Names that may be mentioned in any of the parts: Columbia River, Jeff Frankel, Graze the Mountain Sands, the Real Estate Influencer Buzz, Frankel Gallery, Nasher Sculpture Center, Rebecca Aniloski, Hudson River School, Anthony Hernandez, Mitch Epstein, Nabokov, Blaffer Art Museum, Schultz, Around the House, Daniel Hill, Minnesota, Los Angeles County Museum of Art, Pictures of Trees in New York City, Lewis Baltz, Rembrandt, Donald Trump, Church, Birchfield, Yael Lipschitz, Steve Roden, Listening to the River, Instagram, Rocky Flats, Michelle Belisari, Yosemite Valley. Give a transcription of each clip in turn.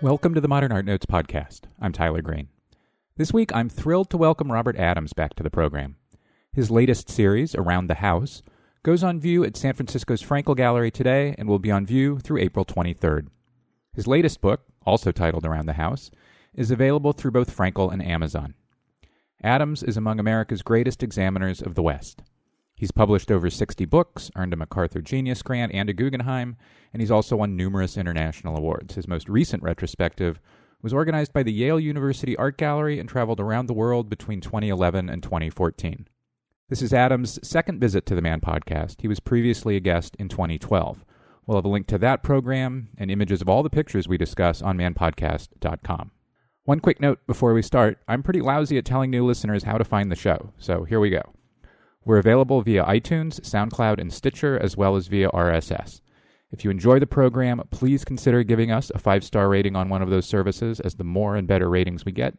Welcome to the Modern Art Notes podcast. I'm Tyler Green. This week, I'm thrilled to welcome Robert Adams back to the program. His latest series, Around the House, goes on view at San Francisco's Frankel Gallery today and will be on view through April 23rd. His latest book, also titled Around the House, is available through both Frankel and Amazon. Adams is among America's greatest examiners of the West. He's published over 60 books, earned a MacArthur Genius Grant and a Guggenheim, and he's also won numerous international awards. His most recent retrospective was organized by the Yale University Art Gallery and traveled around the world between 2011 and 2014. This is Adams' second visit to the Man podcast. He was previously a guest in 2012. We'll have a link to that program and images of all the pictures we discuss on manpodcast.com. One quick note before we start. I'm pretty lousy at telling new listeners how to find the show, so here we go. We're available via iTunes, SoundCloud, and Stitcher, as well as via RSS. If you enjoy the program, please consider giving us a 5-star rating on one of those services, as the more and better ratings we get,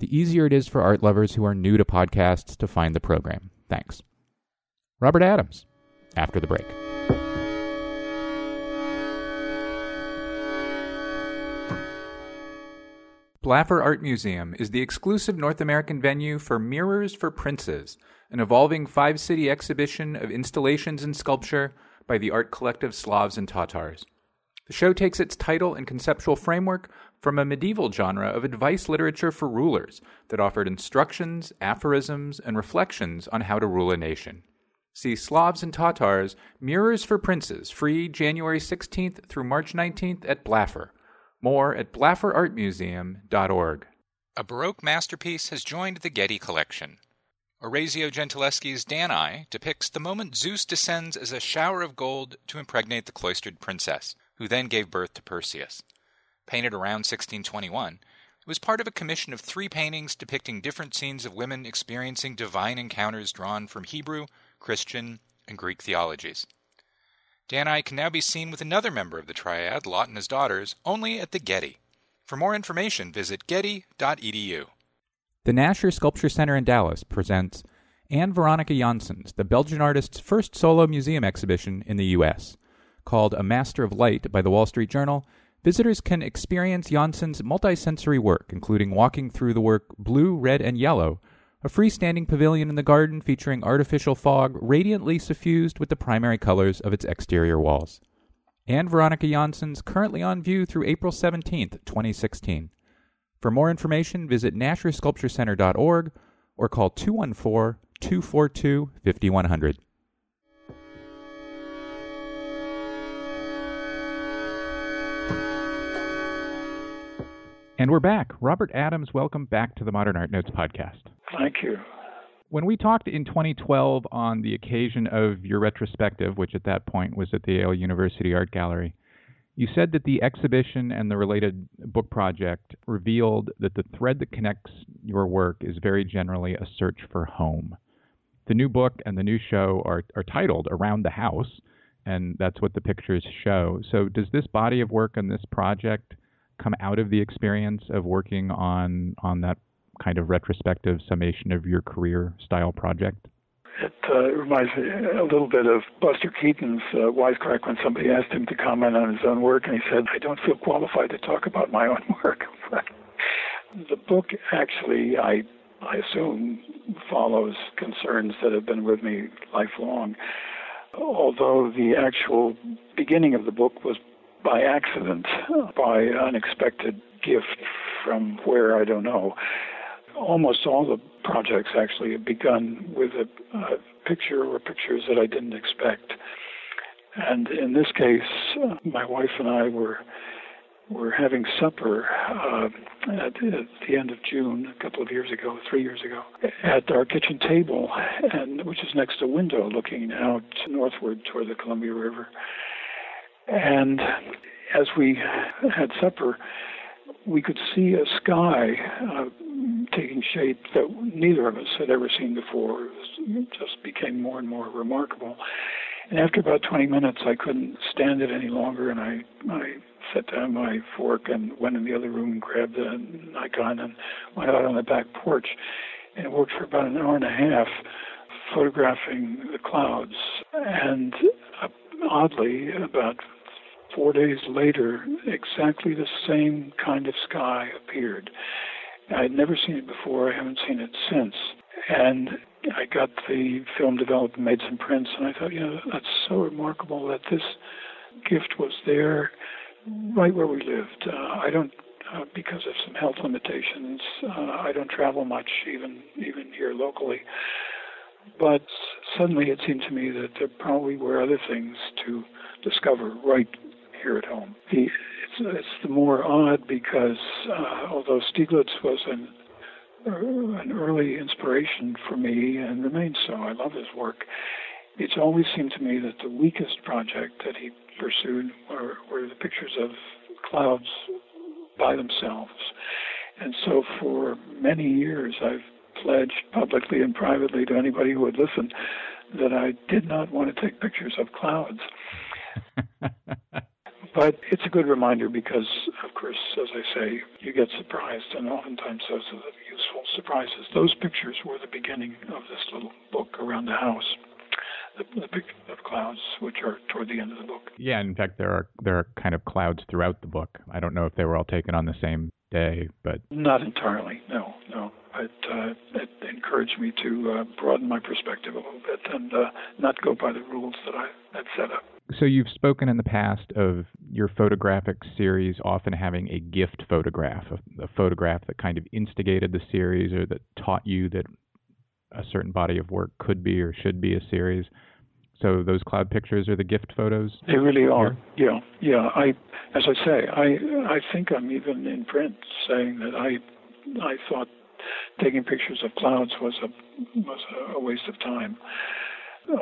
the easier it is for art lovers who are new to podcasts to find the program. Thanks. Robert Adams, after the break. Blaffer Art Museum is the exclusive North American venue for Mirrors for Princes, an evolving 5-city exhibition of installations and sculpture by the art collective Slavs and Tatars. The show takes its title and conceptual framework from a medieval genre of advice literature for rulers that offered instructions, aphorisms, and reflections on how to rule a nation. See Slavs and Tatars, Mirrors for Princes, free January 16th through March 19th at Blaffer. More at blafferartmuseum.org. A Baroque masterpiece has joined the Getty collection. Orazio Gentileschi's Danae depicts the moment Zeus descends as a shower of gold to impregnate the cloistered princess, who then gave birth to Perseus. Painted around 1621, it was part of a commission of 3 paintings depicting different scenes of women experiencing divine encounters drawn from Hebrew, Christian, and Greek theologies. Danae can now be seen with another member of the triad, Lot and his daughters, only at the Getty. For more information, visit getty.edu. The Nasher Sculpture Center in Dallas presents Anne Veronica Janssen's, the Belgian artist's first solo museum exhibition in the U.S. Called A Master of Light by the Wall Street Journal, visitors can experience Janssen's multisensory work, including walking through the work Blue, Red, and Yellow, a freestanding pavilion in the garden featuring artificial fog radiantly suffused with the primary colors of its exterior walls. Anne Veronica Janssen's currently on view through April 17, 2016. For more information, visit NasherSculptureCenter.org or call 214-242-5100. And we're back. Robert Adams, welcome back to the Modern Art Notes podcast. Thank you. When we talked in 2012 on the occasion of your retrospective, which at that point was at the Yale University Art Gallery, you said that the exhibition and the related book project revealed that the thread that connects your work is very generally a search for home. The new book and the new show are titled Around the House, and that's what the pictures show. So does this body of work and this project come out of the experience of working on that kind of retrospective summation of your career-style project? It reminds me a little bit of Buster Keaton's wisecrack when somebody asked him to comment on his own work, and he said, I don't feel qualified to talk about my own work. The book actually, I assume, follows concerns that have been with me lifelong, although the actual beginning of the book was by accident, by unexpected gift from where, I don't know. Almost all the projects actually have begun with a picture or pictures that I didn't expect. And in this case, my wife and I were having supper at the end of June, a couple of years ago, 3 years ago, at our kitchen table, and which is next to a window looking out northward toward the Columbia River. And as we had supper, we could see a sky taking shape that neither of us had ever seen before. It just became more and more remarkable. And after about 20 minutes, I couldn't stand it any longer, and I set down my fork and went in the other room and grabbed a Nikon and went out on the back porch. And it worked for about an hour and a half, photographing the clouds. And oddly, about 4 days later, exactly the same kind of sky appeared. I had never seen it before. I haven't seen it since. And I got the film developed and made some prints, and I thought, you know, that's so remarkable that this gift was there right where we lived. I don't, because of some health limitations, I don't travel much, even here locally. But suddenly it seemed to me that there probably were other things to discover right here at home. It's the more odd because although Stieglitz was an early inspiration for me and remains so, I love his work, it's always seemed to me that the weakest project that he pursued were the pictures of clouds by themselves. And so for many years I've pledged publicly and privately to anybody who would listen that I did not want to take pictures of clouds. But it's a good reminder because, of course, as I say, you get surprised, and oftentimes those are the useful surprises. Those pictures were the beginning of this little book, Around the House, the picture of clouds, which are toward the end of the book. Yeah, and in fact, there are kind of clouds throughout the book. I don't know if they were all taken on the same day, but... Not entirely, no. It encouraged me to broaden my perspective a little bit and not go by the rules that I had set up. So you've spoken in the past of your photographic series often having a gift photograph, a photograph that kind of instigated the series or that taught you that a certain body of work could be or should be a series. So those cloud pictures are the gift photos? They really are. Yeah. Yeah. As I say, I think I'm even in print saying that I thought taking pictures of clouds was a waste of time.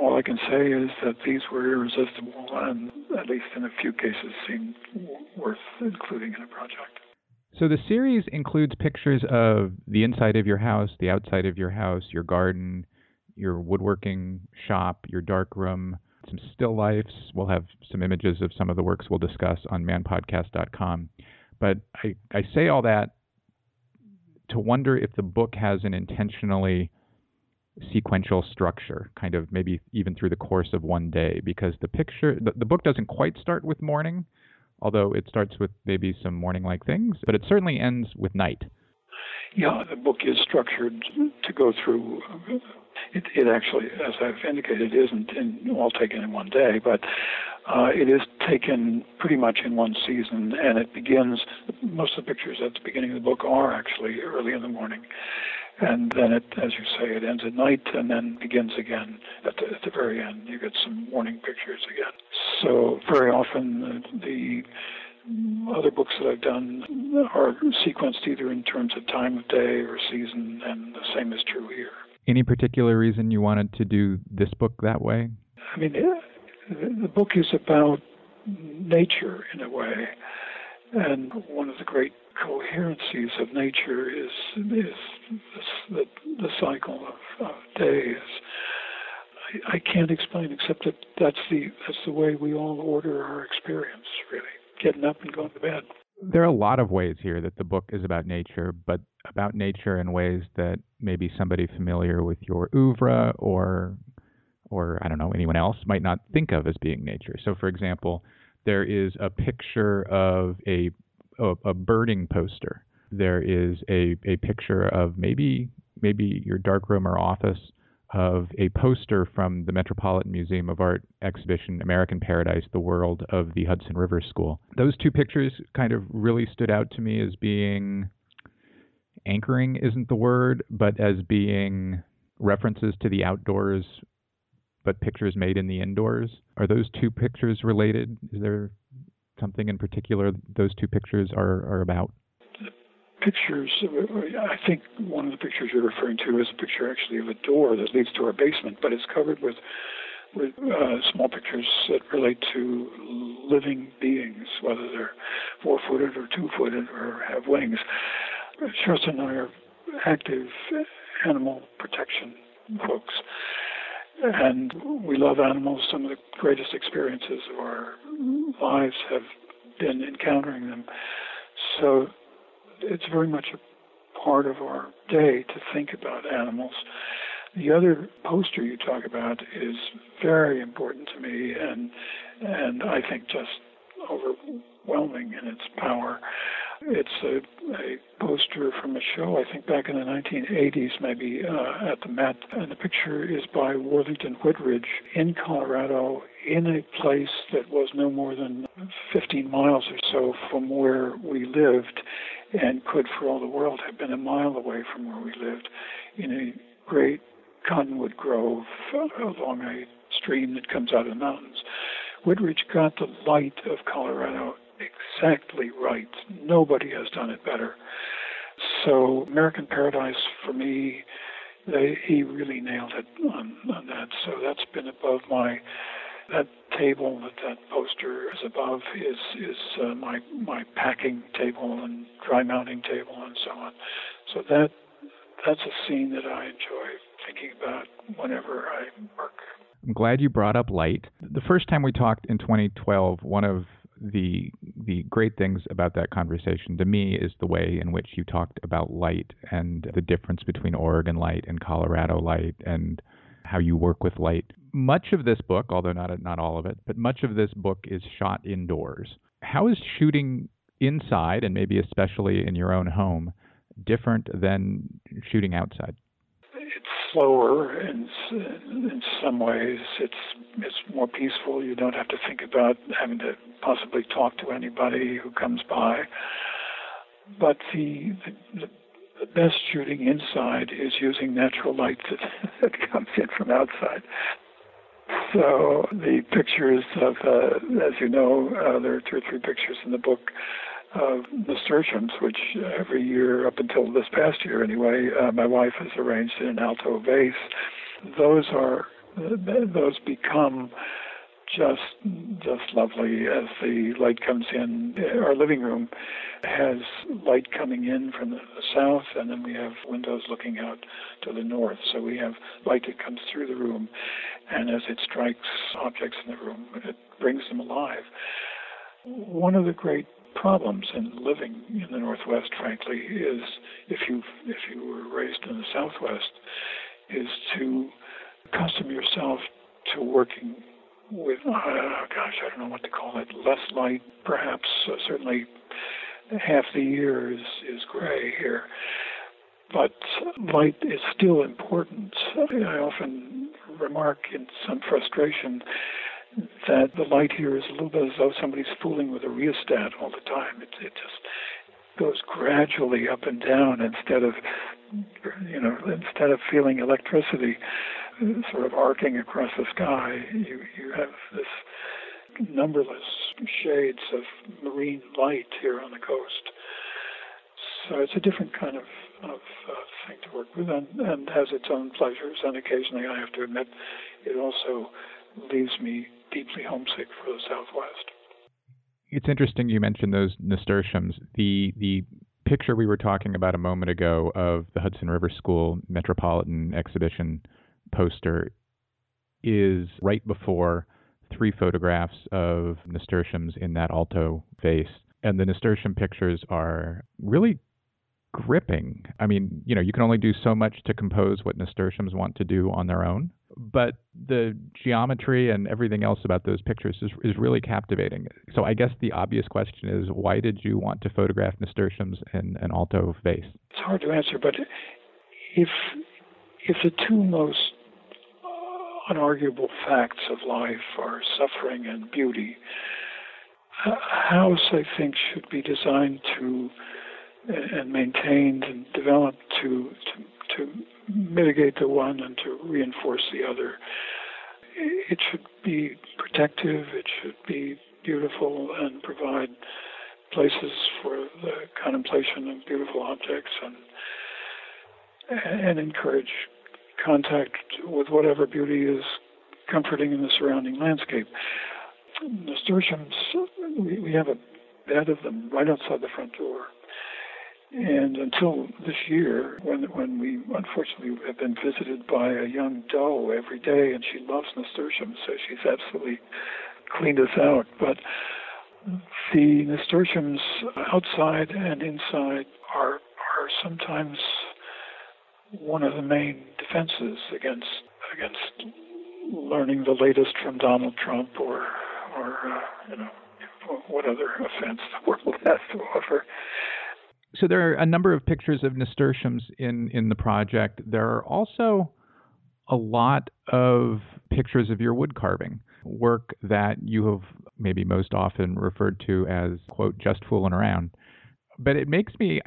All I can say is that these were irresistible and, at least in a few cases, seemed worth including in a project. So the series includes pictures of the inside of your house, the outside of your house, your garden, your woodworking shop, your darkroom, some still lifes. We'll have some images of some of the works we'll discuss on manpodcast.com. But I say all that to wonder if the book has an intentionally sequential structure, kind of maybe even through the course of one day, because the book doesn't quite start with morning, although it starts with maybe some morning-like things, but it certainly ends with night. Yeah, the book is structured to go through. It actually, as I've indicated, isn't all taken in one day, but it is taken pretty much in one season, and it begins, most of the pictures at the beginning of the book are actually early in the morning. And then, as you say, it ends at night and then begins again at the very end. You get some morning pictures again. So very often the other books that I've done are sequenced either in terms of time of day or season, and the same is true here. Any particular reason you wanted to do this book that way? I mean, the book is about nature in a way, and one of the great coherencies of nature is the cycle of days. I can't explain except that that's the way we all order our experience, really, getting up and going to bed. There are a lot of ways here that the book is about nature, but about nature in ways that maybe somebody familiar with your oeuvre or I don't know, anyone else might not think of as being nature. So, for example, there is a picture of a birding poster. There is a picture of maybe your darkroom or office of a poster from the Metropolitan Museum of Art exhibition, American Paradise, the World of the Hudson River School. Those two pictures kind of really stood out to me as being, anchoring isn't the word, but as being references to the outdoors, but pictures made in the indoors. Are those two pictures related? Is there something in particular those two pictures are about? The pictures, I think one of the pictures you're referring to is a picture actually of a door that leads to our basement, but it's covered with small pictures that relate to living beings, whether they're 4-footed or 2-footed or have wings. Schultz and I are active animal protection folks, and we love animals. Some of the greatest experiences of our lives have been encountering them. So it's very much a part of our day to think about animals. The other poster you talk about is very important to me, and I think just overwhelming in its power. It's a poster from a show, I think, back in the 1980s, maybe, at the Met. And the picture is by Worthington Whitridge in Colorado, in a place that was no more than 15 miles or so from where we lived, and could, for all the world, have been a mile away from where we lived, in a great cottonwood grove along a stream that comes out of the mountains. Whitridge got the light of Colorado exactly right. Nobody has done it better. So American Paradise, for me, he really nailed it on that. So that's been above my, that table that poster is above is my packing table and dry mounting table and so on. So that's a scene that I enjoy thinking about whenever I work. I'm glad you brought up light. The first time we talked in 2012, one of the great things about that conversation to me is the way in which you talked about light and the difference between Oregon light and Colorado light and how you work with light. Much of this book, although not all of it, but much of this book is shot indoors. How is shooting inside, and maybe especially in your own home, different than shooting outside? Slower in some ways. It's more peaceful. You don't have to think about having to possibly talk to anybody who comes by. But the best shooting inside is using natural light that comes in from outside. So the pictures of, as you know, there are two or three pictures in the book of nasturtiums, which every year, up until this past year anyway, my wife has arranged in an alto vase. Those become just lovely as the light comes in. Our living room has light coming in from the south, and then we have windows looking out to the north. So we have light that comes through the room, and as it strikes objects in the room, it brings them alive. One of the great problems in living in the Northwest, frankly, is if you were raised in the Southwest, is to accustom yourself to working with I don't know what to call it, less light, perhaps. Certainly, half the year is gray here, but light is still important. I often remark in some frustration that the light here is a little bit as though somebody's fooling with a rheostat all the time. It just goes gradually up and down instead of feeling electricity sort of arcing across the sky. You have this numberless shades of marine light here on the coast. So it's a different kind of thing to work with, and has its own pleasures. And occasionally, I have to admit, it also leaves me deeply homesick for the Southwest. It's interesting you mentioned those nasturtiums. The picture we were talking about a moment ago of the Hudson River School Metropolitan exhibition poster is right before three photographs of nasturtiums in that alto vase. And the nasturtium pictures are really gripping. I mean, you can only do so much to compose what nasturtiums want to do on their own. But the geometry and everything else about those pictures is really captivating. So I guess the obvious question is, why did you want to photograph nasturtiums in an alto vase? It's hard to answer, but if the two most unarguable facts of life are suffering and beauty, a house, I think, should be designed to and maintained and developed to mitigate the one and to reinforce the other. It should be protective, it should be beautiful, and provide places for the contemplation of beautiful objects and encourage contact with whatever beauty is comforting in the surrounding landscape. Nasturtiums, we have a bed of them right outside the front door. And until this year, when we unfortunately have been visited by a young doe every day, and she loves nasturtiums, so she's absolutely cleaned us out. But the nasturtiums outside and inside are sometimes one of the main defenses against learning the latest from Donald Trump or what other offense the world has to offer. So there are a number of pictures of nasturtiums in the project. There are also a lot of pictures of your wood carving, work that you have maybe most often referred to as, quote, just fooling around. But it makes me,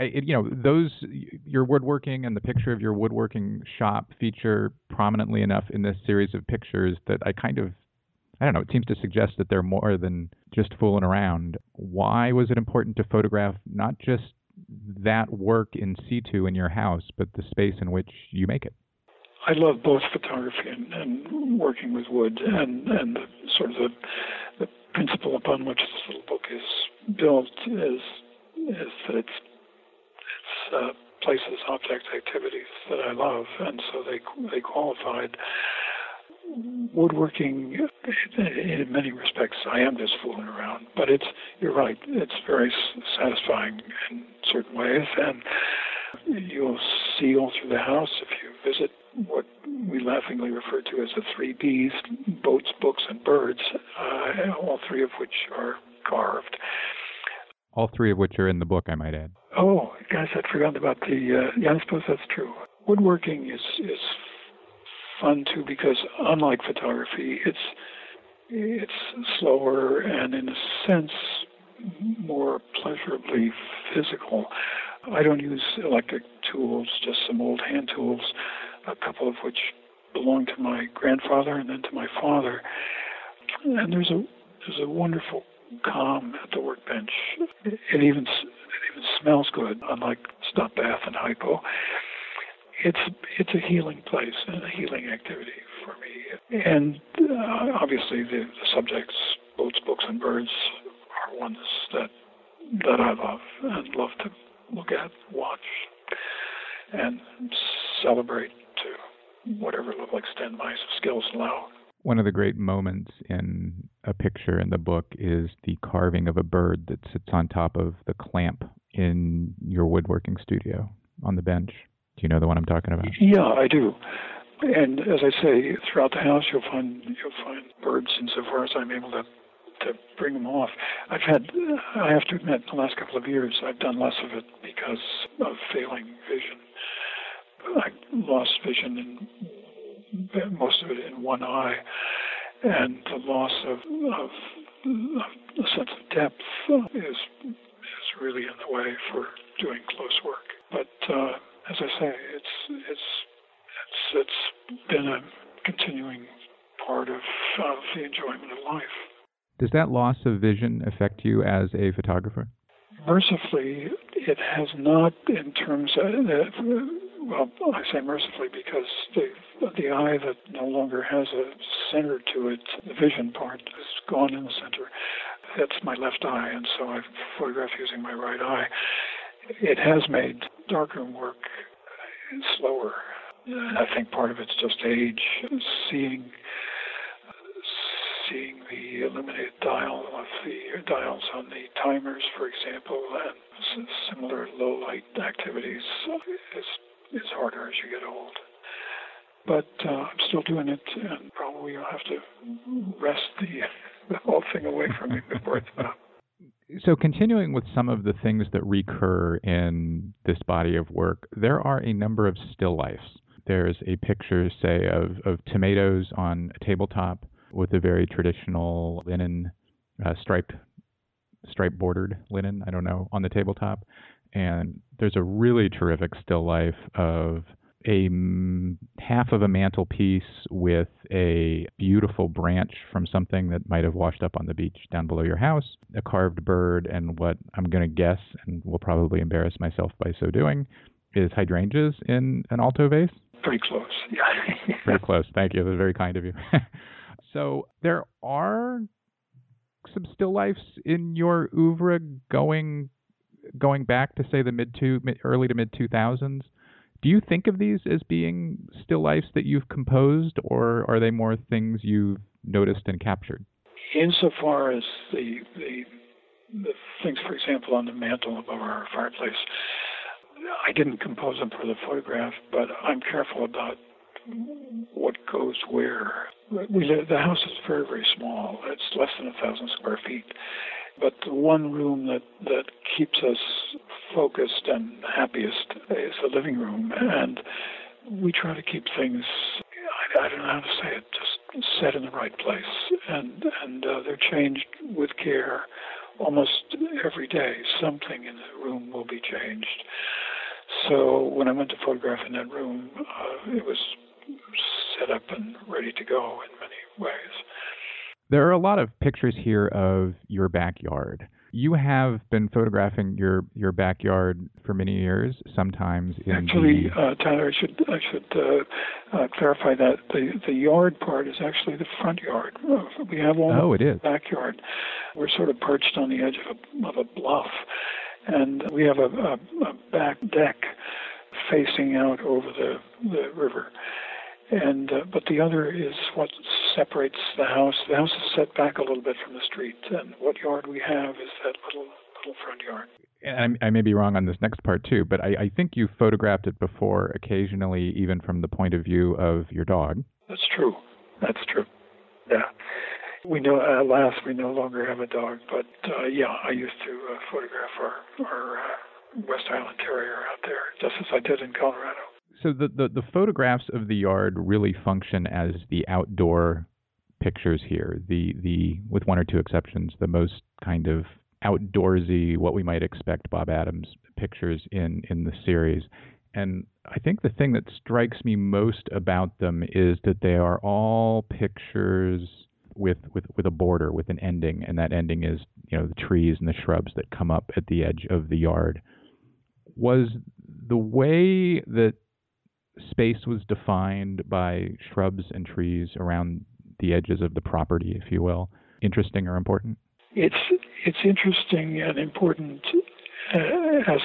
your woodworking and the picture of your woodworking shop feature prominently enough in this series of pictures that it seems to suggest that they're more than just fooling around. Why was it important to photograph not just that work in situ in your house, but the space in which you make it? I love both photography and working with wood and the sort of the principle upon which this little book is built is that it's places, objects, activities that I love, and so they qualified. Woodworking, in many respects, I am just fooling around, but you're right, it's very satisfying in certain ways, and you'll see all through the house if you visit what we laughingly refer to as the three B's, boats, books, and birds, all three of which are carved. All three of which are in the book, I might add. Oh, gosh, I'd forgotten about yeah, I suppose that's true. Woodworking is fun too, because unlike photography, it's slower and in a sense more pleasurably physical. I don't use electric tools, just some old hand tools, a couple of which belong to my grandfather and then to my father. And there's a wonderful calm at the workbench. It even smells good, unlike stop bath and hypo. It's a healing place and a healing activity for me. And obviously the subjects, boats, books, and birds, are ones that I love and love to look at, watch, and celebrate to whatever level extent my skills allow. One of the great moments in a picture in the book is the carving of a bird that sits on top of the clamp in your woodworking studio on the bench. Do you know the one I'm talking about? Yeah, I do. And as I say, throughout the house you'll find birds insofar as I'm able to bring them off. I have to admit, the last couple of years I've done less of it because of failing vision. I lost vision, in most of it in one eye, and the loss of a sense of depth is really in the way for doing close work. But as I say, it's been a continuing part of the enjoyment of life. Does that loss of vision affect you as a photographer? Mercifully, it has not in terms of, well, I say mercifully because the eye that no longer has a center to it, the vision part, is gone in the center. That's my left eye, and so I photograph using my right eye. It has made darkroom work slower. I think part of it's just age, seeing the illuminated dials on the timers, for example, and similar low-light activities is harder as you get old. But I'm still doing it, and probably you'll have to wrest the whole thing away from me before it's up. So continuing with some of the things that recur in this body of work, there are a number of still lifes. There's a picture, say, of tomatoes on a tabletop with a very traditional linen, striped bordered linen, I don't know, on the tabletop. And there's a really terrific still life of a half of a mantelpiece with a beautiful branch from something that might have washed up on the beach down below your house, a carved bird, and what I'm going to guess, and will probably embarrass myself by so doing, is hydrangeas in an alto vase? Pretty close. Yeah. Pretty close. Thank you. That was very kind of you. So there are some still lifes in your oeuvre going back to, say, the early to mid-2000s. Do you think of these as being still lifes that you've composed, or are they more things you've noticed and captured? Insofar as the things, for example, on the mantel above our fireplace, I didn't compose them for the photograph, but I'm careful about what goes where. The house is very, very small. It's less than 1,000 square feet. But the one room that keeps us focused and happiest is the living room. And we try to keep things, I don't know how to say it, just set in the right place. And they're changed with care almost every day. Something in the room will be changed. So when I went to photograph in that room, it was set up and ready to go in many ways. There are a lot of pictures here of your backyard. You have been photographing your backyard for many years, sometimes in actually, Tyler, I should clarify that the yard part is actually the front yard. We have all the backyard. We're sort of perched on the edge of a bluff, and we have a back deck facing out over the river. But the other is what separates the house. The house is set back a little bit from the street, and what yard we have is that little front yard. And I may be wrong on this next part too, but I think you photographed it before occasionally, even from the point of view of your dog. That's true. Yeah. We know, alas, we no longer have a dog, but I used to photograph our West Island Terrier out there, just as I did in Colorado. So the photographs of the yard really function as the outdoor pictures here, the with one or two exceptions, the most kind of outdoorsy, what we might expect Bob Adams pictures in the series. And I think the thing that strikes me most about them is that they are all pictures with a border, with an ending, and that ending is, the trees and the shrubs that come up at the edge of the yard. Was the way that space was defined by shrubs and trees around the edges of the property, if you will, interesting or important? It's interesting and important as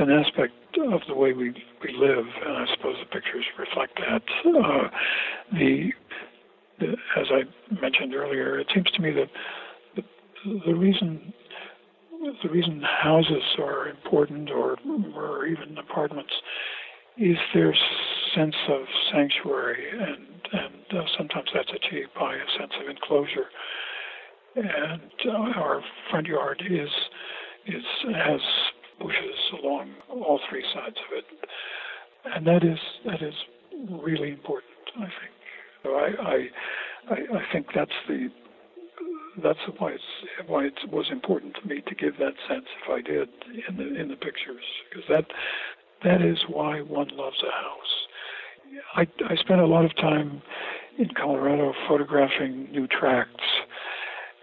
an aspect of the way we live, and I suppose the pictures reflect that. As I mentioned earlier, it seems to me that the reason houses are important, or even apartments, is their sense of sanctuary, and sometimes that's achieved by a sense of enclosure. And our front yard has bushes along all three sides of it, and that is really important, I think. So I think that's why it was important to me to give that sense, if I did, in the pictures, because that is why one loves a house. I spent a lot of time in Colorado photographing new tracts,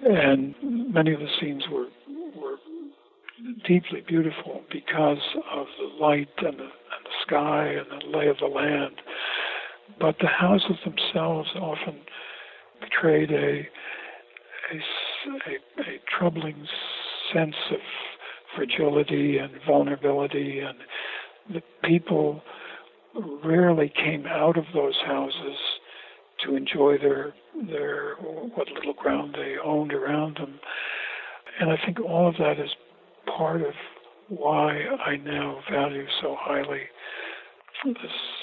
and many of the scenes were deeply beautiful because of the light and the sky and the lay of the land. But the houses themselves often betrayed a troubling sense of fragility and vulnerability, and the people rarely came out of those houses to enjoy their what little ground they owned around them. And I think all of that is part of why I now value so highly this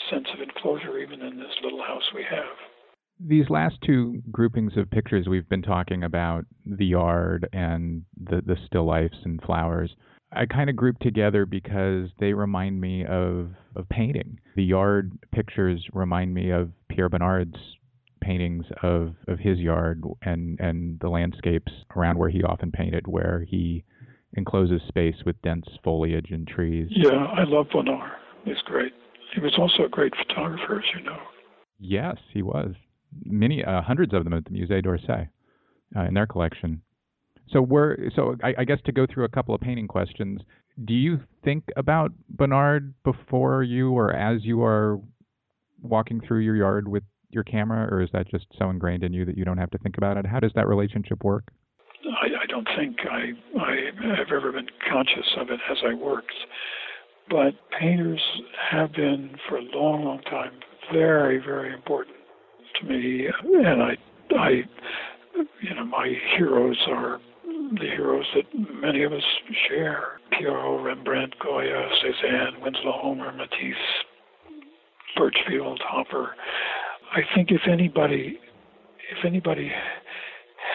sense of enclosure, even in this little house we have. These last two groupings of pictures we've been talking about, the yard and the still lifes and flowers, I kind of grouped together because they remind me of painting. The yard pictures remind me of Pierre Bonnard's paintings of his yard and the landscapes around where he often painted, where he encloses space with dense foliage and trees. Yeah, I love Bonnard. He's great. He was also a great photographer, as you know. Yes, he was. Many hundreds of them at the Musée d'Orsay in their collection. So I guess to go through a couple of painting questions, do you think about Bonnard before you or as you are walking through your yard with your camera, or is that just so ingrained in you that you don't have to think about it? How does that relationship work? I don't think I have ever been conscious of it as I worked. But painters have been, for a long, long time, very, very important to me. And I my heroes are the heroes that many of us share. Piero, Rembrandt, Goya, Cezanne, Winslow Homer, Matisse, Birchfield, Hopper. I think if anybody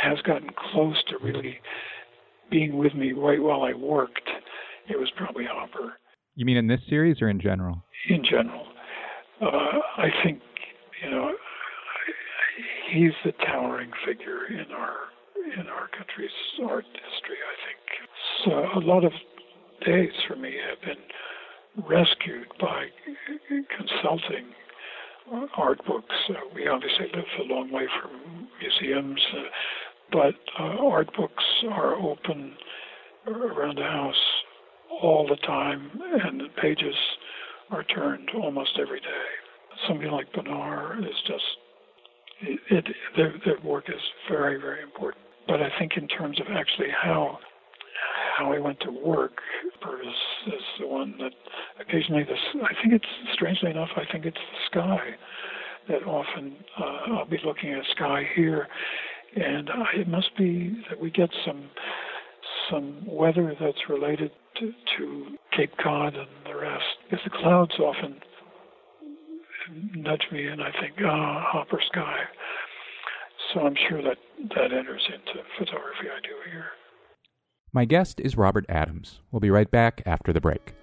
has gotten close to really being with me right while I worked, it was probably Hopper. You mean in this series or in general? In general. I think, you know, he's the towering figure in our country's art history, I think. So a lot of days for me have been rescued by consulting art books. We obviously live a long way from museums, but art books are open around the house all the time, and the pages are turned almost every day. Somebody like Benar is just, their work is very, very important. But I think in terms of actually how I went to work is the one that occasionally, strangely enough, I think it's the sky. That often I'll be looking at sky here, and it must be that we get some weather that's related to Cape Cod and the rest. Because the clouds often nudge me and I think, Hopper sky. So I'm sure that enters into photography I do here. My guest is Robert Adams. We'll be right back after the break.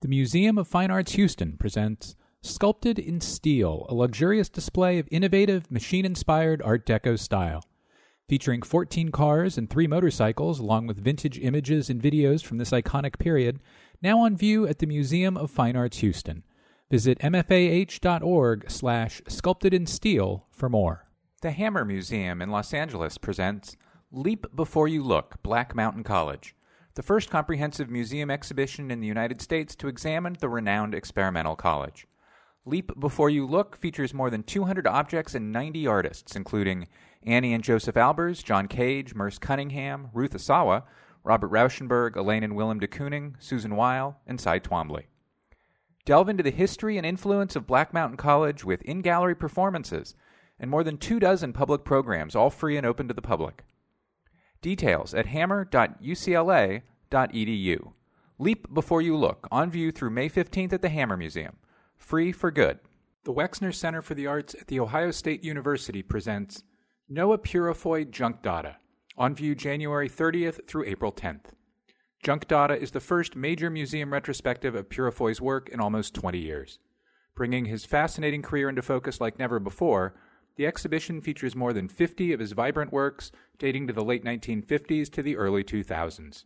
The Museum of Fine Arts Houston presents Sculpted in Steel, a luxurious display of innovative, machine-inspired Art Deco style. Featuring 14 cars and 3 motorcycles, along with vintage images and videos from this iconic period, now on view at the Museum of Fine Arts Houston. Visit mfah.org/sculptedinsteel for more. The Hammer Museum in Los Angeles presents Leap Before You Look, Black Mountain College, the first comprehensive museum exhibition in the United States to examine the renowned experimental college. Leap Before You Look features more than 200 objects and 90 artists, including Annie and Joseph Albers, John Cage, Merce Cunningham, Ruth Asawa, Robert Rauschenberg, Elaine and Willem de Kooning, Susan Weil, and Cy Twombly. Delve into the history and influence of Black Mountain College with in-gallery performances and more than 24 public programs, all free and open to the public. Details at hammer.ucla.edu. Leap Before You Look, on view through May 15th at the Hammer Museum. Free for good. The Wexner Center for the Arts at The Ohio State University presents Noah Purifoy Junk Dada, on view January 30th through April 10th. Junk Dada is the first major museum retrospective of Purifoy's work in almost 20 years. Bringing his fascinating career into focus like never before, the exhibition features more than 50 of his vibrant works dating to the late 1950s to the early 2000s.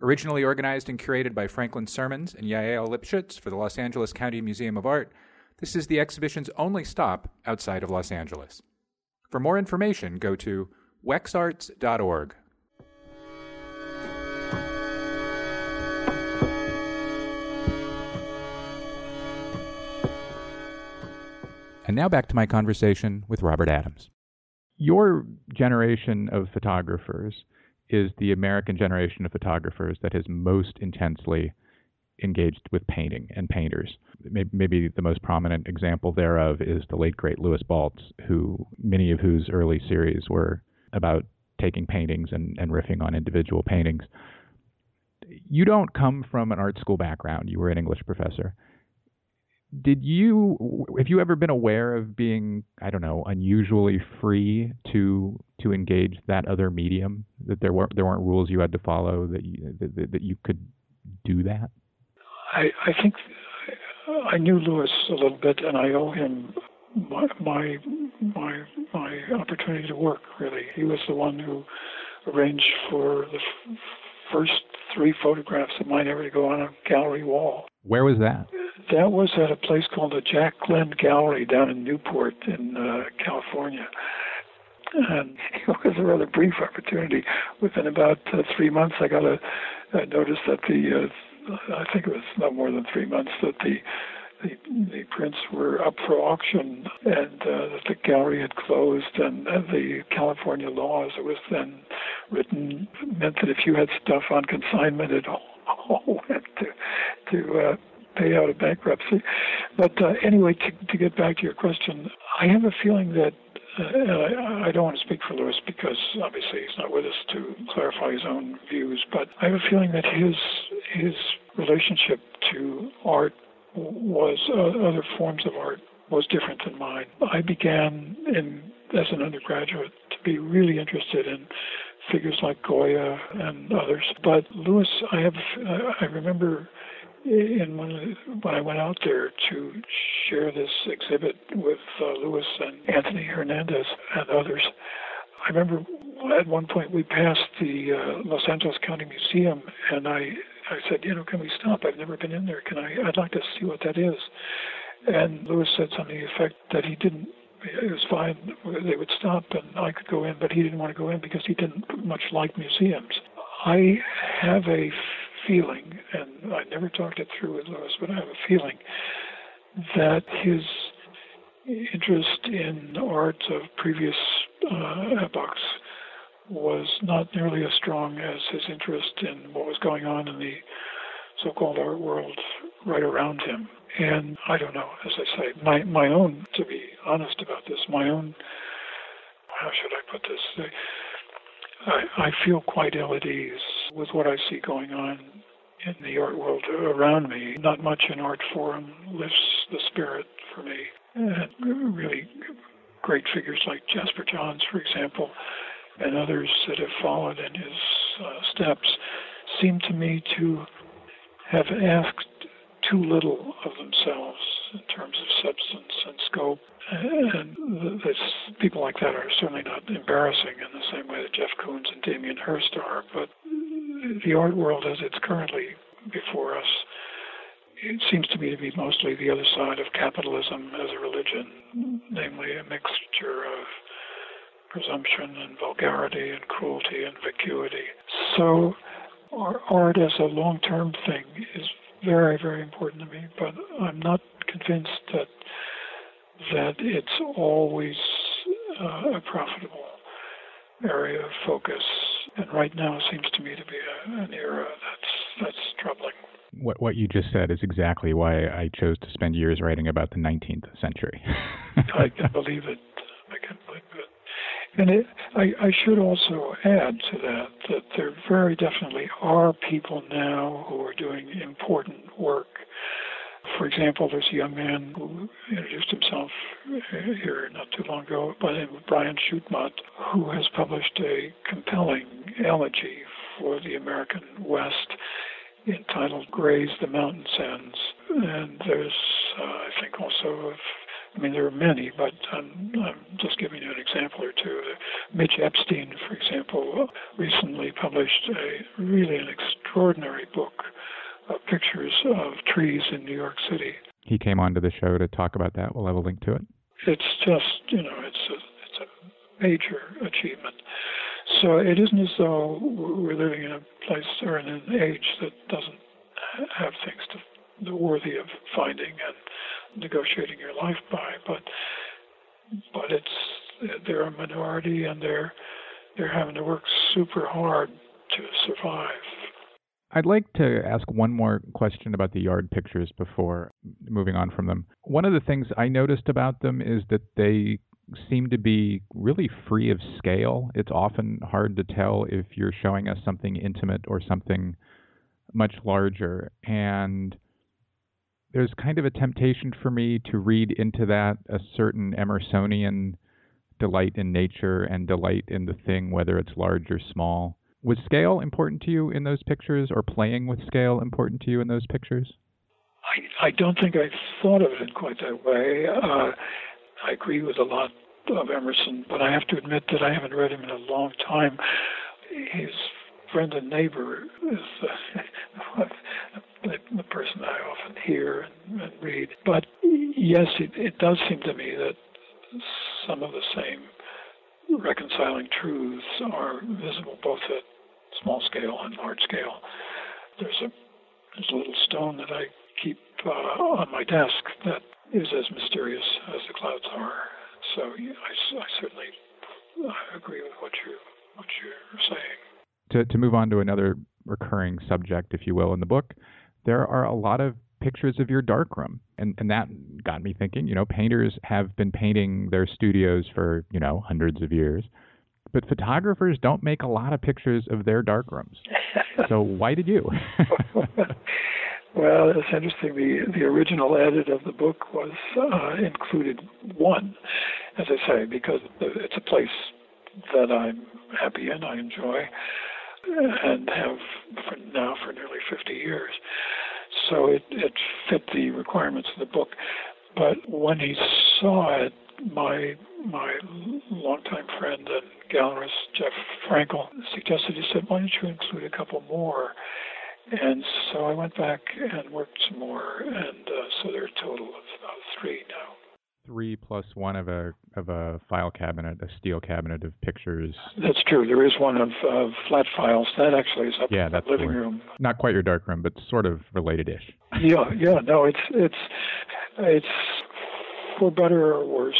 Originally organized and curated by Franklin Sermons and Yael Lipschitz for the Los Angeles County Museum of Art, this is the exhibition's only stop outside of Los Angeles. For more information, go to wexarts.org. And now back to my conversation with Robert Adams. Your generation of photographers is the American generation of photographers that has most intensely engaged with painting and painters. Maybe the most prominent example thereof is the late, great Lewis Baltz, many of whose early series were about taking paintings and riffing on individual paintings. You don't come from an art school background. You were an English professor. Have you ever been aware of being, I don't know, unusually free to engage that other medium? That there weren't rules you had to follow, that you could do that? I think I knew Lewis a little bit, and I owe him my opportunity to work. Really, he was the one who arranged for the first 3 photographs of mine ever to go on a gallery wall. Where was that? That was at a place called the Jack Glenn Gallery down in Newport in California. And it was a rather brief opportunity. Within about 3 months, I got a notice that I think it was not more than 3 months, that the prints were up for auction and that the gallery had closed, and the California law, as it was then written, meant that if you had stuff on consignment, it all went to pay out of bankruptcy. But anyway, to get back to your question, I have a feeling that, and I don't want to speak for Lewis because obviously he's not with us to clarify his own views, but I have a feeling that his relationship to art was other forms of art was different than mine. I began as an undergraduate to be really interested in figures like Goya and others. But Lewis, I remember when I went out there to share this exhibit with Lewis and Anthony Hernandez and others, I remember at one point we passed the Los Angeles County Museum, and I said, you know, can we stop? I've never been in there. I'd like to see what that is. And Lewis said something to the effect that it was fine, they would stop and I could go in, but he didn't want to go in because he didn't much like museums. I have a feeling, and I never talked it through with Lewis, but I have a feeling that his interest in art of previous epochs was not nearly as strong as his interest in what was going on in the so-called art world right around him. And I don't know, as I say, my own, to be honest about this, my own, how should I put this? I feel quite ill at ease with what I see going on in the art world around me. Not much in art forum lifts the spirit for me. And really great figures like Jasper Johns, for example, and others that have followed in his steps seem to me to have asked too little of themselves in terms of substance and scope. And people like that are certainly not embarrassing in the same way that Jeff Koons and Damien Hirst are. But the art world as it's currently before us, it seems to me to be mostly the other side of capitalism as a religion, namely a mixture of presumption and vulgarity and cruelty and vacuity. So art as a long-term thing is very, very important to me, but I'm not convinced that it's always a profitable area of focus. And right now seems to me to be an era that's troubling. What you just said is exactly why I chose to spend years writing about the 19th century. I can believe it. I can believe it. And I should also add to that there very definitely are people now who are doing important work. For example, there's a young man who introduced himself here not too long ago by the name of Brian Schutmat, who has published a compelling elegy for the American West entitled Graze the Mountain Sands. And there's, I think, also there are many, but I'm just giving you an example or two. Mitch Epstein, for example, recently published an extraordinary book of pictures of trees in New York City. He came onto the show to talk about that. We'll have a link to it. It's just, it's a major achievement. So it isn't as though we're living in a place or in an age that doesn't have things worthy of finding and negotiating your life by, but they're a minority and they're having to work super hard to survive. I'd like to ask one more question about the yard pictures before moving on from them. One of the things I noticed about them is that they seem to be really free of scale. It's often hard to tell if you're showing us something intimate or something much larger, and there's kind of a temptation for me to read into that a certain Emersonian delight in nature and delight in the thing, whether it's large or small. Was scale important to you in those pictures, or playing with scale important to you in those pictures? I don't think I thought of it in quite that way. I agree with a lot of Emerson, but I have to admit that I haven't read him in a long time. His friend and neighbor is the person I often hear and read. But yes, it does seem to me that some of the same reconciling truths are visible both at small scale and large scale. There's a little stone that I keep on my desk that is as mysterious as the clouds are. So yeah, I certainly agree with what you're saying. To move on to another recurring subject, if you will, in the book, there are a lot of pictures of your darkroom. And that got me thinking, painters have been painting their studios for, hundreds of years. But photographers don't make a lot of pictures of their darkrooms. So why did you? Well, it's interesting. The original edit of the book was included one, as I say, because it's a place that I'm happy in, I enjoy, and have for now for nearly 50 years. So it fit the requirements of the book. But when he saw it, my longtime friend and gallerist, Jeff Frankel, suggested, he said, why don't you include a couple more? And so I went back and worked some more, and so there are a total of three now. Three plus one of a file cabinet, a steel cabinet of pictures. That's true. There is one of flat files. That actually is up in the living room. Not quite your dark room, but sort of related-ish. Yeah. No, it's for better or worse.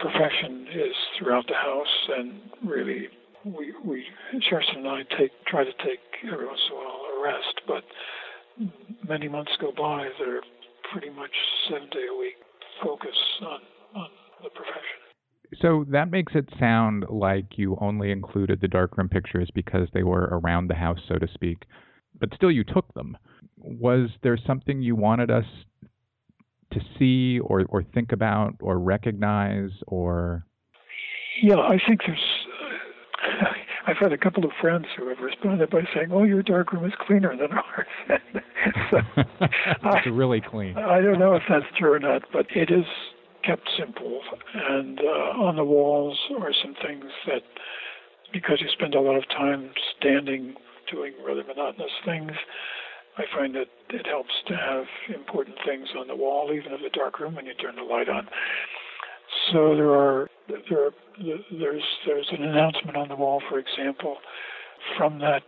Perfection is throughout the house, and really, we Sherson and I try to take every once in a while a rest, but many months go by that are pretty much 7 day a week. Focus on the profession. So that makes it sound like you only included the darkroom pictures because they were around the house, so to speak, but still you took them. Was there something you wanted us to see or think about or recognize or? Yeah, I think I've had a couple of friends who have responded by saying, oh, your darkroom is cleaner than ours. So, it's really clean. I don't know if that's true or not, but it is kept simple. And on the walls are some things that, because you spend a lot of time standing, doing rather monotonous things, I find that it helps to have important things on the wall, even in the darkroom when you turn the light on. So there's an announcement on the wall, for example, from that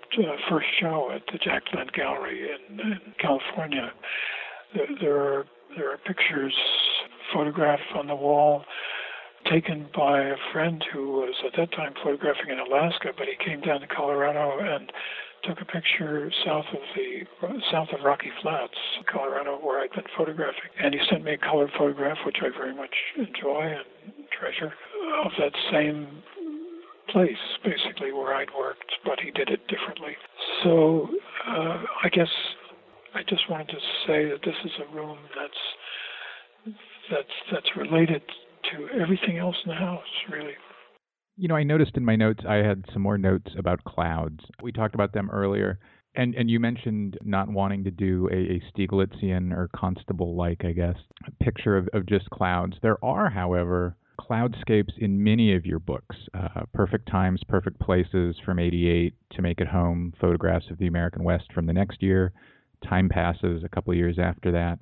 first show at the Jack Glenn Gallery in California. There are pictures photographed on the wall taken by a friend who was at that time photographing in Alaska, but he came down to Colorado and took a picture south of Rocky Flats, Colorado, where I'd been photographing. And he sent me a colored photograph, which I very much enjoy and treasure, of that same place, basically, where I'd worked, but he did it differently. So I guess I just wanted to say that this is a room that's related to everything else in the house, really. You know, I noticed in my notes, I had some more notes about clouds. We talked about them earlier, and you mentioned not wanting to do a Stieglitzian or Constable-like, I guess, picture of just clouds. There are, however, cloudscapes in many of your books, Perfect Times, Perfect Places from 88, To Make It Home, Photographs of the American West from the next year, Time Passes a couple of years after that.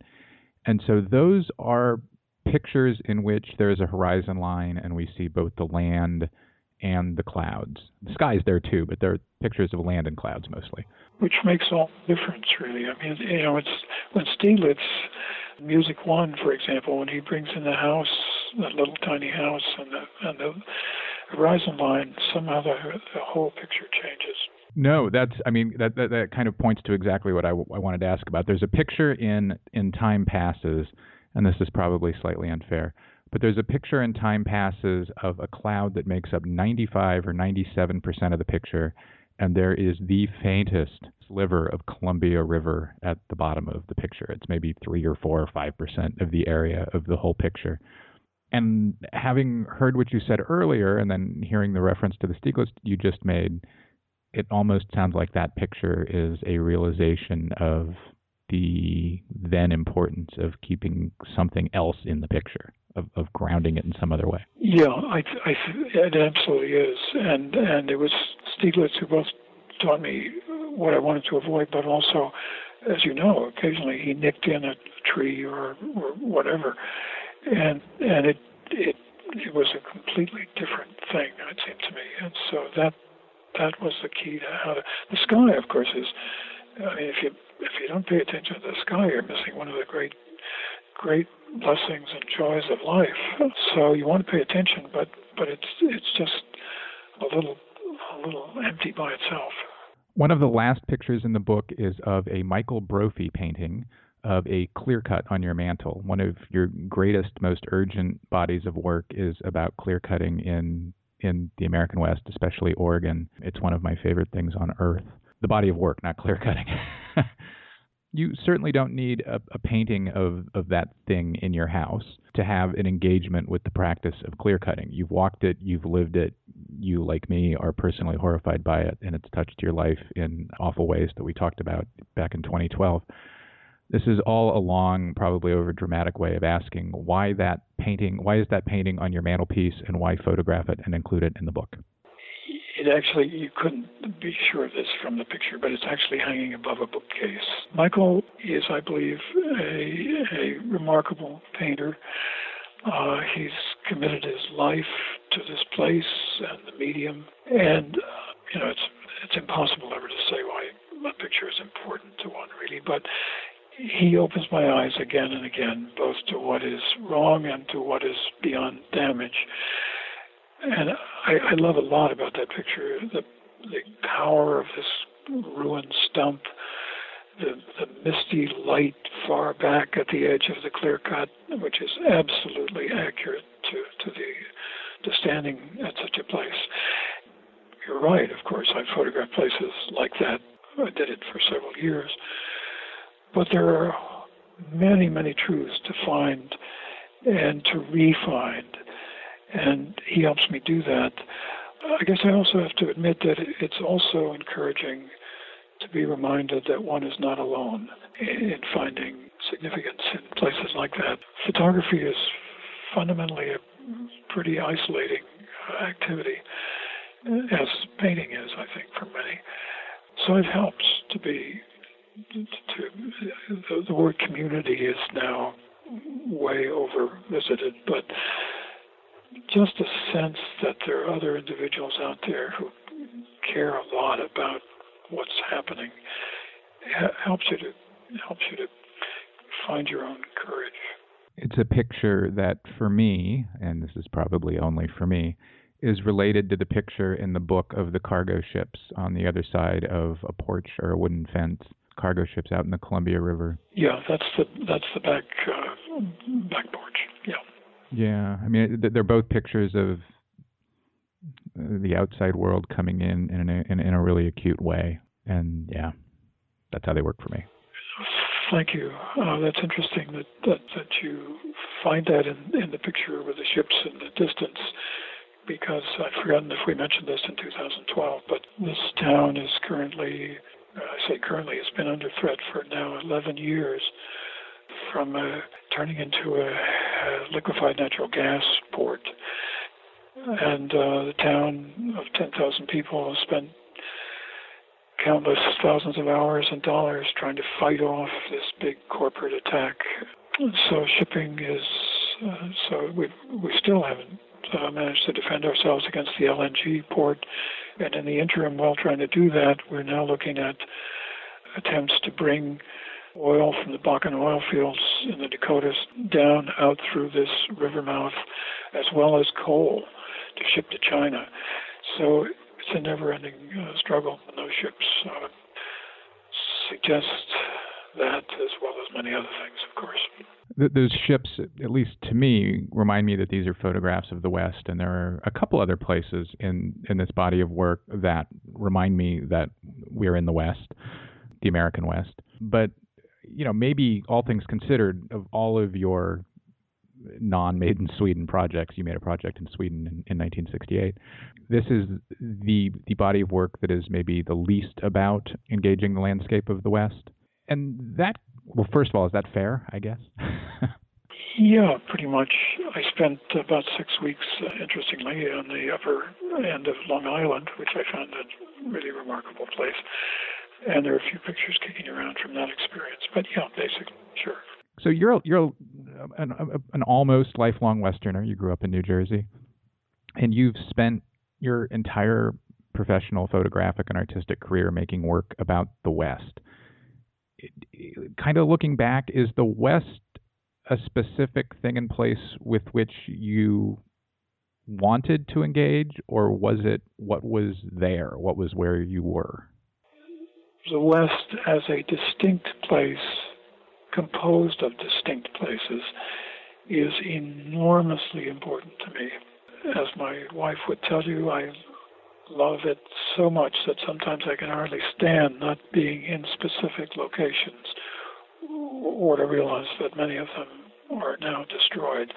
And so those are pictures in which there is a horizon line and we see both the land and the clouds. The sky's there too, but there are pictures of land and clouds mostly. Which makes all the difference, really. I mean, you know, it's when Stieglitz, Music One, for example, when he brings in the house, that little tiny house, and the horizon line, somehow the whole picture changes. No, that kind of points to exactly what I wanted to ask about. There's a picture in Time Passes, and this is probably slightly unfair, but there's a picture in Time Passes of a cloud that makes up 95 or 97% of the picture, and there is the faintest sliver of Columbia River at the bottom of the picture. It's maybe 3 or 4 or 5% of the area of the whole picture. And having heard what you said earlier and then hearing the reference to the Stieglitz you just made, it almost sounds like that picture is a realization of the then importance of keeping something else in the picture, of grounding it in some other way. Yeah, it absolutely is. And it was Stieglitz who both taught me what I wanted to avoid, but also, as you know, occasionally he nicked in a tree or whatever. And it was a completely different thing, it seemed to me. And so that was the key to how to... The sky, of course, is... I mean, if you don't pay attention to the sky, you're missing one of the great, great blessings and joys of life. So you want to pay attention, but it's just a little empty by itself. One of the last pictures in the book is of a Michael Brophy painting of a clear-cut on your mantle. One of your greatest, most urgent bodies of work is about clear-cutting in the American West, especially Oregon. It's one of my favorite things on earth. The body of work, not clear cutting. you certainly don't need a painting of that thing in your house to have an engagement with the practice of clear cutting. You've walked it, you've lived it, you, like me, are personally horrified by it, and it's touched your life in awful ways that we talked about back in 2012. This is all a long, probably over dramatic way of asking why is that painting on your mantelpiece, and why photograph it and include it in the book? It actually, you couldn't be sure of this from the picture, but it's actually hanging above a bookcase. Michael is, I believe, a remarkable painter. He's committed his life to this place and the medium, and it's impossible ever to say why a picture is important to one, really, but he opens my eyes again and again, both to what is wrong and to what is beyond damage. And I love a lot about that picture, the power of this ruined stump, the misty light far back at the edge of the clear cut, which is absolutely accurate to standing at such a place. You're right, of course, I photographed places like that. I did it for several years. But there are many, many truths to find and to re-find, and he helps me do that. I guess I also have to admit that it's also encouraging to be reminded that one is not alone in finding significance in places like that. Photography is fundamentally a pretty isolating activity, as painting is, I think, for many. So it helps to be... The word community is now way over-visited, but just a sense that there are other individuals out there who care a lot about what's happening helps you to find your own courage. It's a picture that, for me, and this is probably only for me, is related to the picture in the book of the cargo ships on the other side of a porch or a wooden fence. Cargo ships out in the Columbia River. Yeah, that's the back porch. Yeah. Yeah, I mean they're both pictures of the outside world coming in a really acute way, and yeah, that's how they work for me. Thank you. That's interesting that you find that in the picture with the ships in the distance. Because I've forgotten if we mentioned this in 2012, but this town is currently, it's been under threat for now 11 years from turning into a liquefied natural gas port. And the town of 10,000 people has spent countless thousands of hours and dollars trying to fight off this big corporate attack. So shipping is, we still haven't managed to defend ourselves against the LNG port. And in the interim, while trying to do that, we're now looking at attempts to bring oil from the Bakken oil fields in the Dakotas down out through this river mouth, as well as coal to ship to China. So it's a never-ending struggle. And those ships suggest that, as well as many other things, of course. Those ships, at least to me, remind me that these are photographs of the West, and there are a couple other places in this body of work that remind me that we're in the West, the American West. But, maybe all things considered, of all of your non-made in Sweden projects, you made a project in Sweden in 1968. This is the body of work that is maybe the least about engaging the landscape of the West. And that, well, first of all, is that fair, I guess? Yeah, pretty much. I spent about 6 weeks, interestingly, on the upper end of Long Island, which I found a really remarkable place. And there are a few pictures kicking around from that experience. But yeah, basically, sure. So you're an almost lifelong Westerner. You grew up in New Jersey. And you've spent your entire professional photographic and artistic career making work about the West. Kind of looking back, is the West a specific thing in place with which you wanted to engage, or was it what was there, what was where you were? The West as a distinct place, composed of distinct places, is enormously important to me. As my wife would tell you, I love it so much that sometimes I can hardly stand not being in specific locations war to realize that many of them are now destroyed.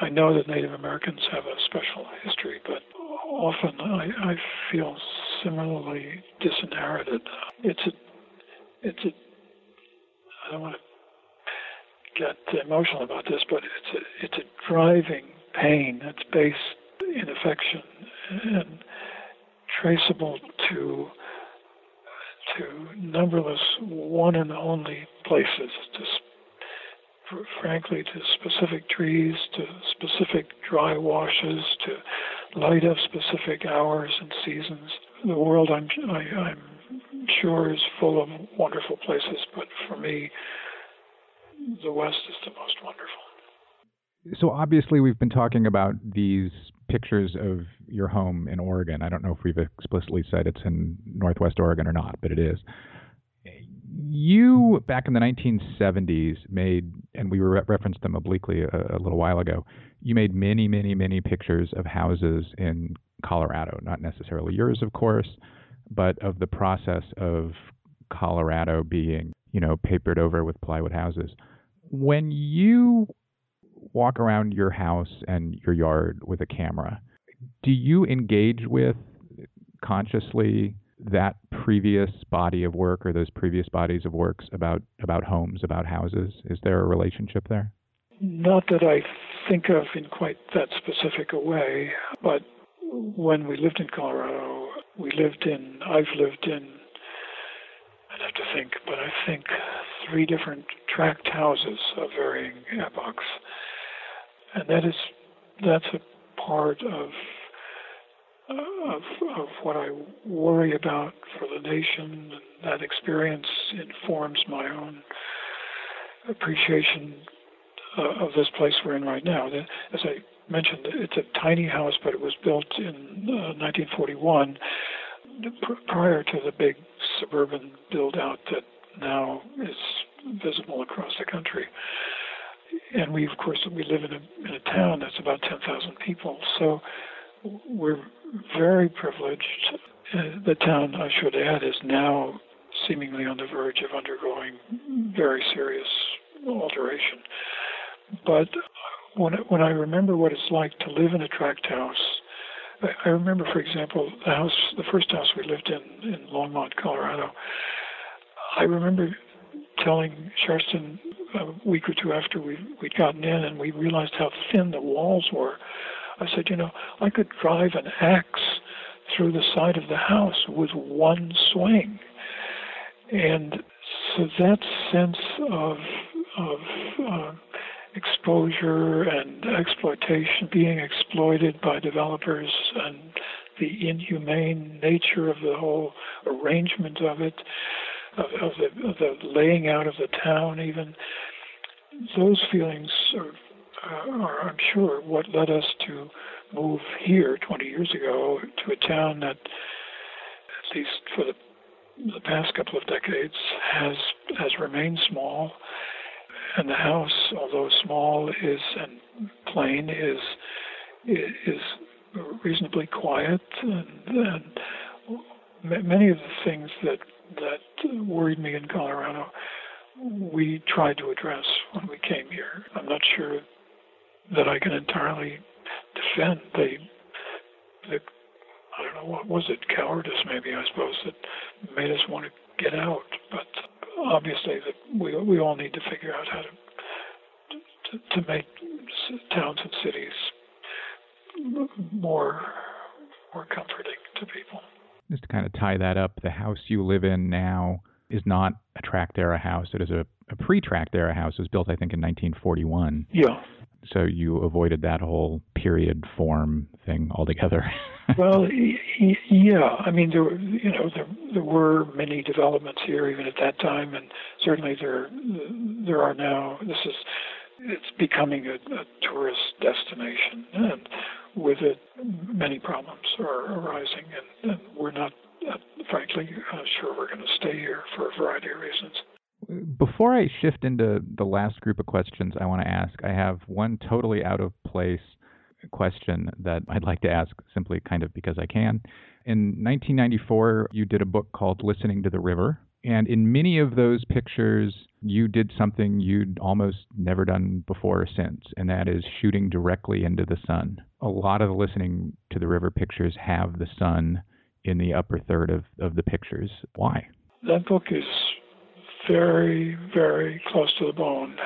I know that Native Americans have a special history, but often I feel similarly disinherited. It's a, I don't want to get emotional about this, but it's a driving pain that's based in affection and traceable to numberless one and only places, to, frankly, to specific trees, to specific dry washes, to light of specific hours and seasons. The world, I'm sure, is full of wonderful places, but for me, the West is the most wonderful. So obviously we've been talking about these pictures of your home in Oregon. I don't know if we've explicitly said it's in Northwest Oregon or not, but it is. You, back in the 1970s, made, and we referenced them obliquely a little while ago, you made many, many, many pictures of houses in Colorado, not necessarily yours, of course, but of the process of Colorado being, you know, papered over with plywood houses. When you walk around your house and your yard with a camera, do you engage with consciously that previous body of work or those previous bodies of works about homes, about houses? Is there a relationship there? Not that I think of in quite that specific a way, but when we lived in Colorado, I've lived in, I'd have to think, but I think 3 different tract houses of varying epochs. And that's a part of what I worry about for the nation. That experience informs my own appreciation of this place we're in right now. As I mentioned, it's a tiny house, but it was built in 1941, prior to the big suburban build-out that now is visible across the country. And we, of course, we live in a town that's about 10,000 people, so we're very privileged. The town, I should add, is now seemingly on the verge of undergoing very serious alteration. But when I remember what it's like to live in a tract house, I remember, for example, the first house we lived in Longmont, Colorado. I remember telling Sharston a week or two after we'd gotten in and we realized how thin the walls were. I said, you know, I could drive an axe through the side of the house with one swing. And so that sense of exposure and exploitation, being exploited by developers and the inhumane nature of the whole arrangement of it, of the laying out of the town even, those feelings are, I'm sure, what led us to move here 20 years ago to a town that, at least for the past couple of decades, has remained small. And the house, although small and plain, is reasonably quiet, and many of the things that worried me in Colorado, we tried to address when we came here. I'm not sure that I can entirely defend the I don't know, what was it, cowardice maybe, I suppose, that made us want to get out, but obviously, that we all need to figure out how to make towns and cities more comforting to people. Just to kind of tie that up, the house you live in now is not a tract era house. It is a pre-tract era house. It was built, I think, in 1941. Yeah. So you avoided that whole period form thing altogether. Well, yeah. I mean, there were many developments here even at that time, and certainly there are now. It's becoming a tourist destination, and with it, many problems are arising, and we're not, frankly, sure we're going to stay here for a variety of reasons. Before I shift into the last group of questions I want to ask, I have one totally out of place question that I'd like to ask simply kind of because I can. In 1994, you did a book called Listening to the River, and in many of those pictures, you did something you'd almost never done before or since, and that is shooting directly into the sun. A lot of the Listening to the River pictures have the sun in the upper third of the pictures. Why? That book is very, very close to the bone.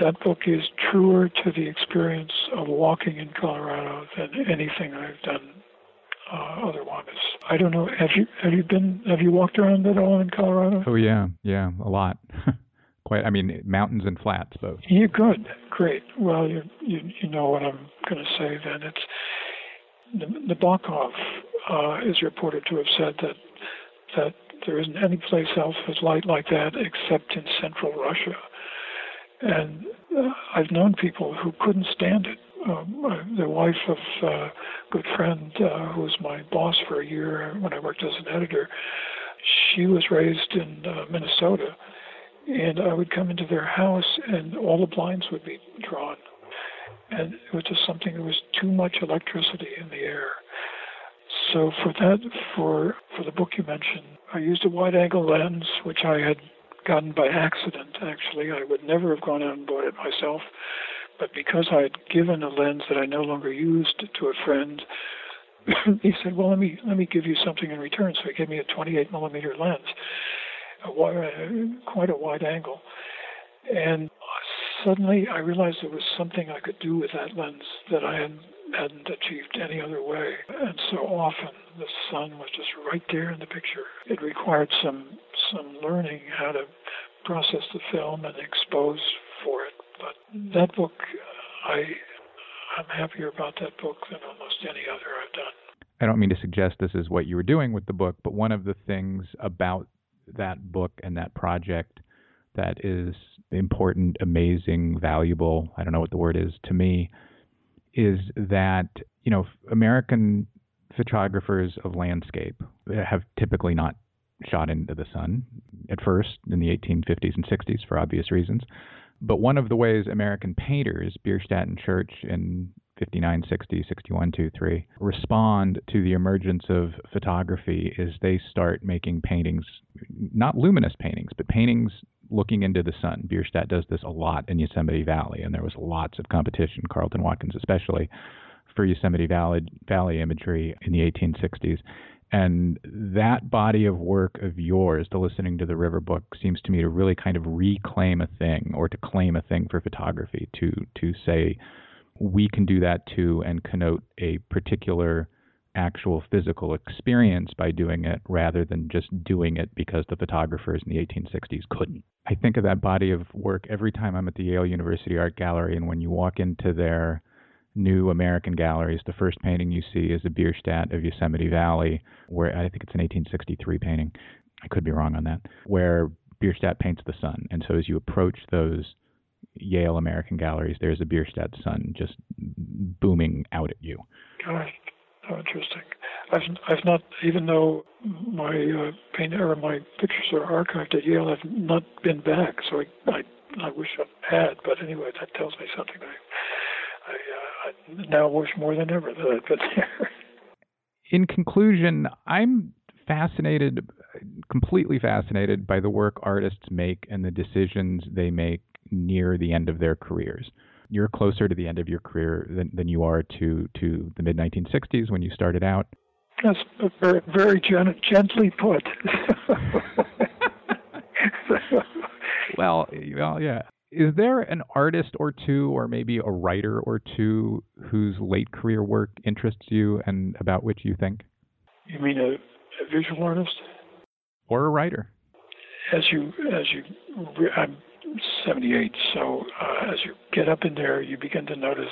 That book is truer to the experience of walking in Colorado than anything I've done otherwise. I don't know. Have you walked around at all in Colorado? Oh yeah, a lot. Quite. I mean, mountains and flats both. You're good, great. Well, you know what I'm going to say. Then it's Nabokov is reported to have said that there isn't any place else with light like that except in central Russia. And I've known people who couldn't stand it. The wife of a good friend who was my boss for a year when I worked as an editor, she was raised in Minnesota, and I would come into their house and all the blinds would be drawn. And it was just something, there was too much electricity in the air. So for the book you mentioned, I used a wide-angle lens, which I had gotten by accident, actually. I would never have gone out and bought it myself. But because I had given a lens that I no longer used to a friend, he said, well, let me give you something in return. So he gave me a 28 millimeter lens, quite a wide angle. And suddenly I realized there was something I could do with that lens that I hadn't achieved any other way. And so often the sun was just right there in the picture. It required some learning how to process the film and expose for it. But that book, I'm happier about that book than almost any other I've done. I don't mean to suggest this is what you were doing with the book, but one of the things about that book and that project that is important, amazing, valuable, I don't know what the word is to me, is that, you know, American photographers of landscape have typically not shot into the sun at first in the 1850s and 60s for obvious reasons. But one of the ways American painters, Bierstadt and Church in 59, 60, 61, 23, respond to the emergence of photography is they start making paintings, not luminous paintings, but paintings looking into the sun. Bierstadt does this a lot in Yosemite Valley, and there was lots of competition, Carlton Watkins especially, for Yosemite Valley imagery in the 1860s. And that body of work of yours, the Listening to the River book, seems to me to really kind of reclaim a thing, or to claim a thing for photography, to say we can do that too and connote a particular actual physical experience by doing it rather than just doing it because the photographers in the 1860s couldn't. I think of that body of work every time I'm at the Yale University Art Gallery, and when you walk into their new American galleries, the first painting you see is a Bierstadt of Yosemite Valley, where I think it's an 1863 painting. I could be wrong on that, where Bierstadt paints the sun. And so as you approach those Yale American galleries, there's a Bierstadt sun just booming out at you. Gosh, how interesting. I've not, even though my pictures are archived at Yale, I've not been back. So I wish I had, but anyway, that tells me something. I now wish more than ever that I'd been there. In conclusion, I'm fascinated, completely fascinated by the work artists make and the decisions they make near the end of their careers. You're closer to the end of your career than you are to the mid-1960s when you started out. That's very, very gently put. Well, yeah. Is there an artist or two, or maybe a writer or two, whose late career work interests you and about which you think? You mean a visual artist? Or a writer? I'm 78, so as you get up in there, you begin to notice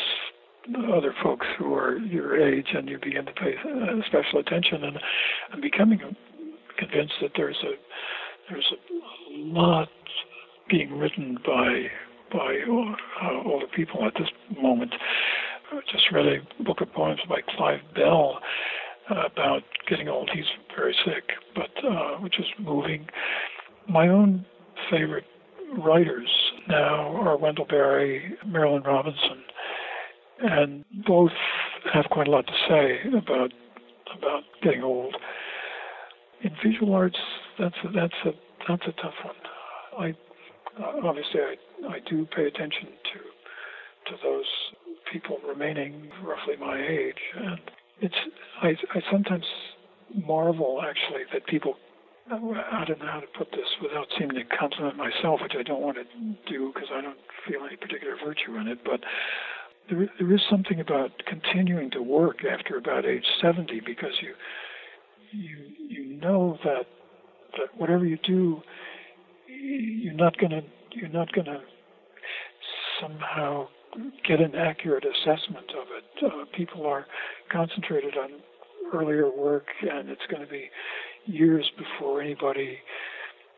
other folks who are your age, and you begin to pay special attention. And I'm becoming convinced that there's a lot being written by older people at this moment. I just read a book of poems by Clive Bell about getting old. He's very sick, but which is moving. My own favorite writers now are Wendell Berry, Marilynne Robinson, and both have quite a lot to say about getting old. In visual arts, that's a tough one. I Obviously, I do pay attention to those people remaining roughly my age, and I sometimes marvel actually that people, I don't know how to put this without seeming to compliment myself, which I don't want to do because I don't feel any particular virtue in it, but there is something about continuing to work after about age 70, because you know that whatever you do, you're not gonna somehow get an accurate assessment of it. People are concentrated on earlier work, and it's going to be years before anybody.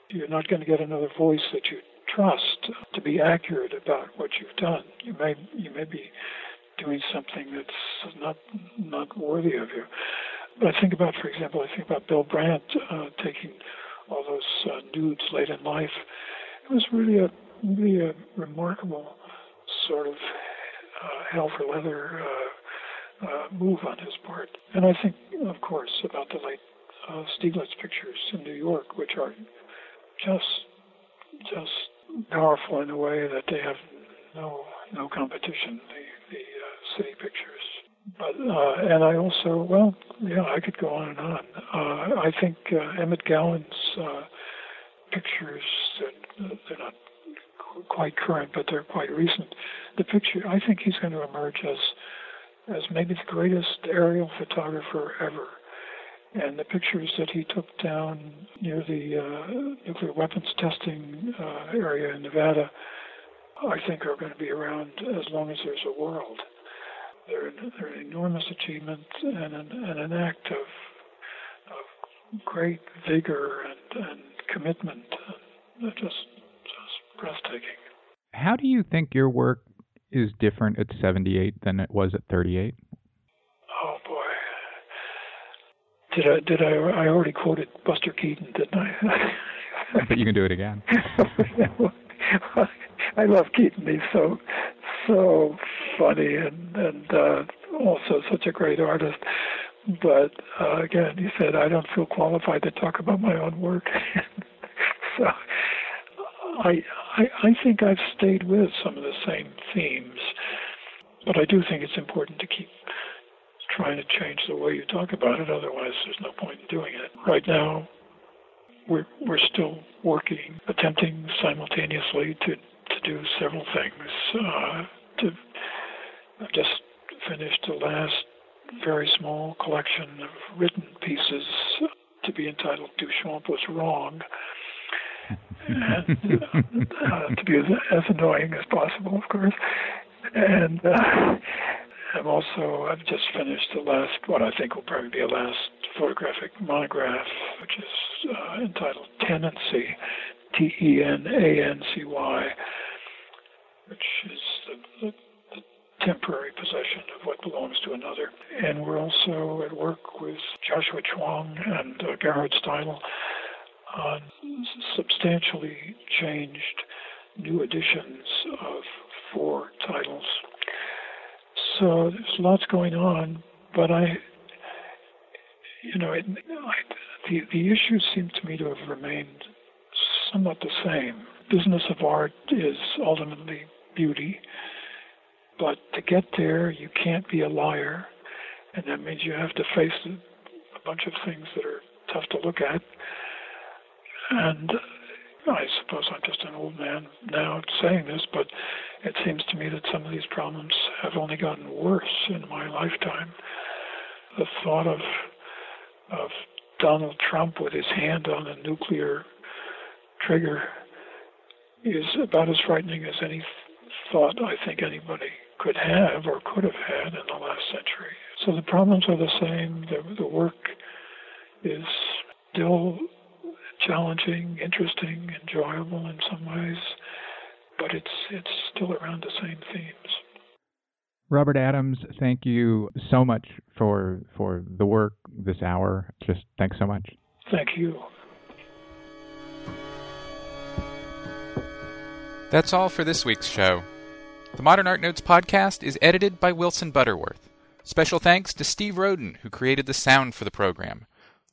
You're not going to get another voice that you trust to be accurate about what you've done. You may be doing something that's not worthy of you. But I think about Bill Brandt taking all those nudes late in life. It was really a remarkable sort of hell for leather move on his part. And I think, of course, about the late Stieglitz pictures in New York, which are just powerful in a way that they have no competition, the city pictures. But and I also, well, yeah, I could go on and on. I think Emmett Gowan's pictures, they're not quite current, but they're quite recent. The picture, I think he's going to emerge as maybe the greatest aerial photographer ever. And the pictures that he took down near the nuclear weapons testing area in Nevada, I think are going to be around as long as there's a world. They're an enormous achievement and an act of great vigor and commitment. And just breathtaking. How do you think your work is different at 78 than it was at 38? Oh boy! Did I already quoted Buster Keaton, didn't I? But you can do it again. I love Keaton. He's so funny and also such a great artist. But again, he said, I don't feel qualified to talk about my own work. So I think I've stayed with some of the same themes, but I do think it's important to keep trying to change the way you talk about it. Otherwise, there's no point in doing it. Right now, we're still working, attempting simultaneously to do several things. I've just finished the last very small collection of written pieces to be entitled "Duchamp Was Wrong," and to be as annoying as possible, of course. And I've just finished the last, what I think will probably be the last photographic monograph, which is entitled "Tenancy," TENANCY, which is the temporary possession of what belongs to another. And we're also at work with Joshua Chuang and Gerhard Steidl on substantially changed new editions of 4 titles. So there's lots going on, but the issues seem to me to have remained somewhat the same. Business of art is ultimately beauty, but to get there, you can't be a liar, and that means you have to face a bunch of things that are tough to look at. And I suppose I'm just an old man now saying this, but it seems to me that some of these problems have only gotten worse in my lifetime. The thought of Donald Trump with his hand on a nuclear trigger is about as frightening as any thought I think anybody could have or could have had in the last century. So the problems are the same. The work is still challenging, interesting, enjoyable in some ways, but it's still around the same themes. Robert Adams, thank you so much for the work this hour. Just thanks so much. Thank you. That's all for this week's show. The Modern Art Notes podcast is edited by Wilson Butterworth. Special thanks to Steve Roden, who created the sound for the program.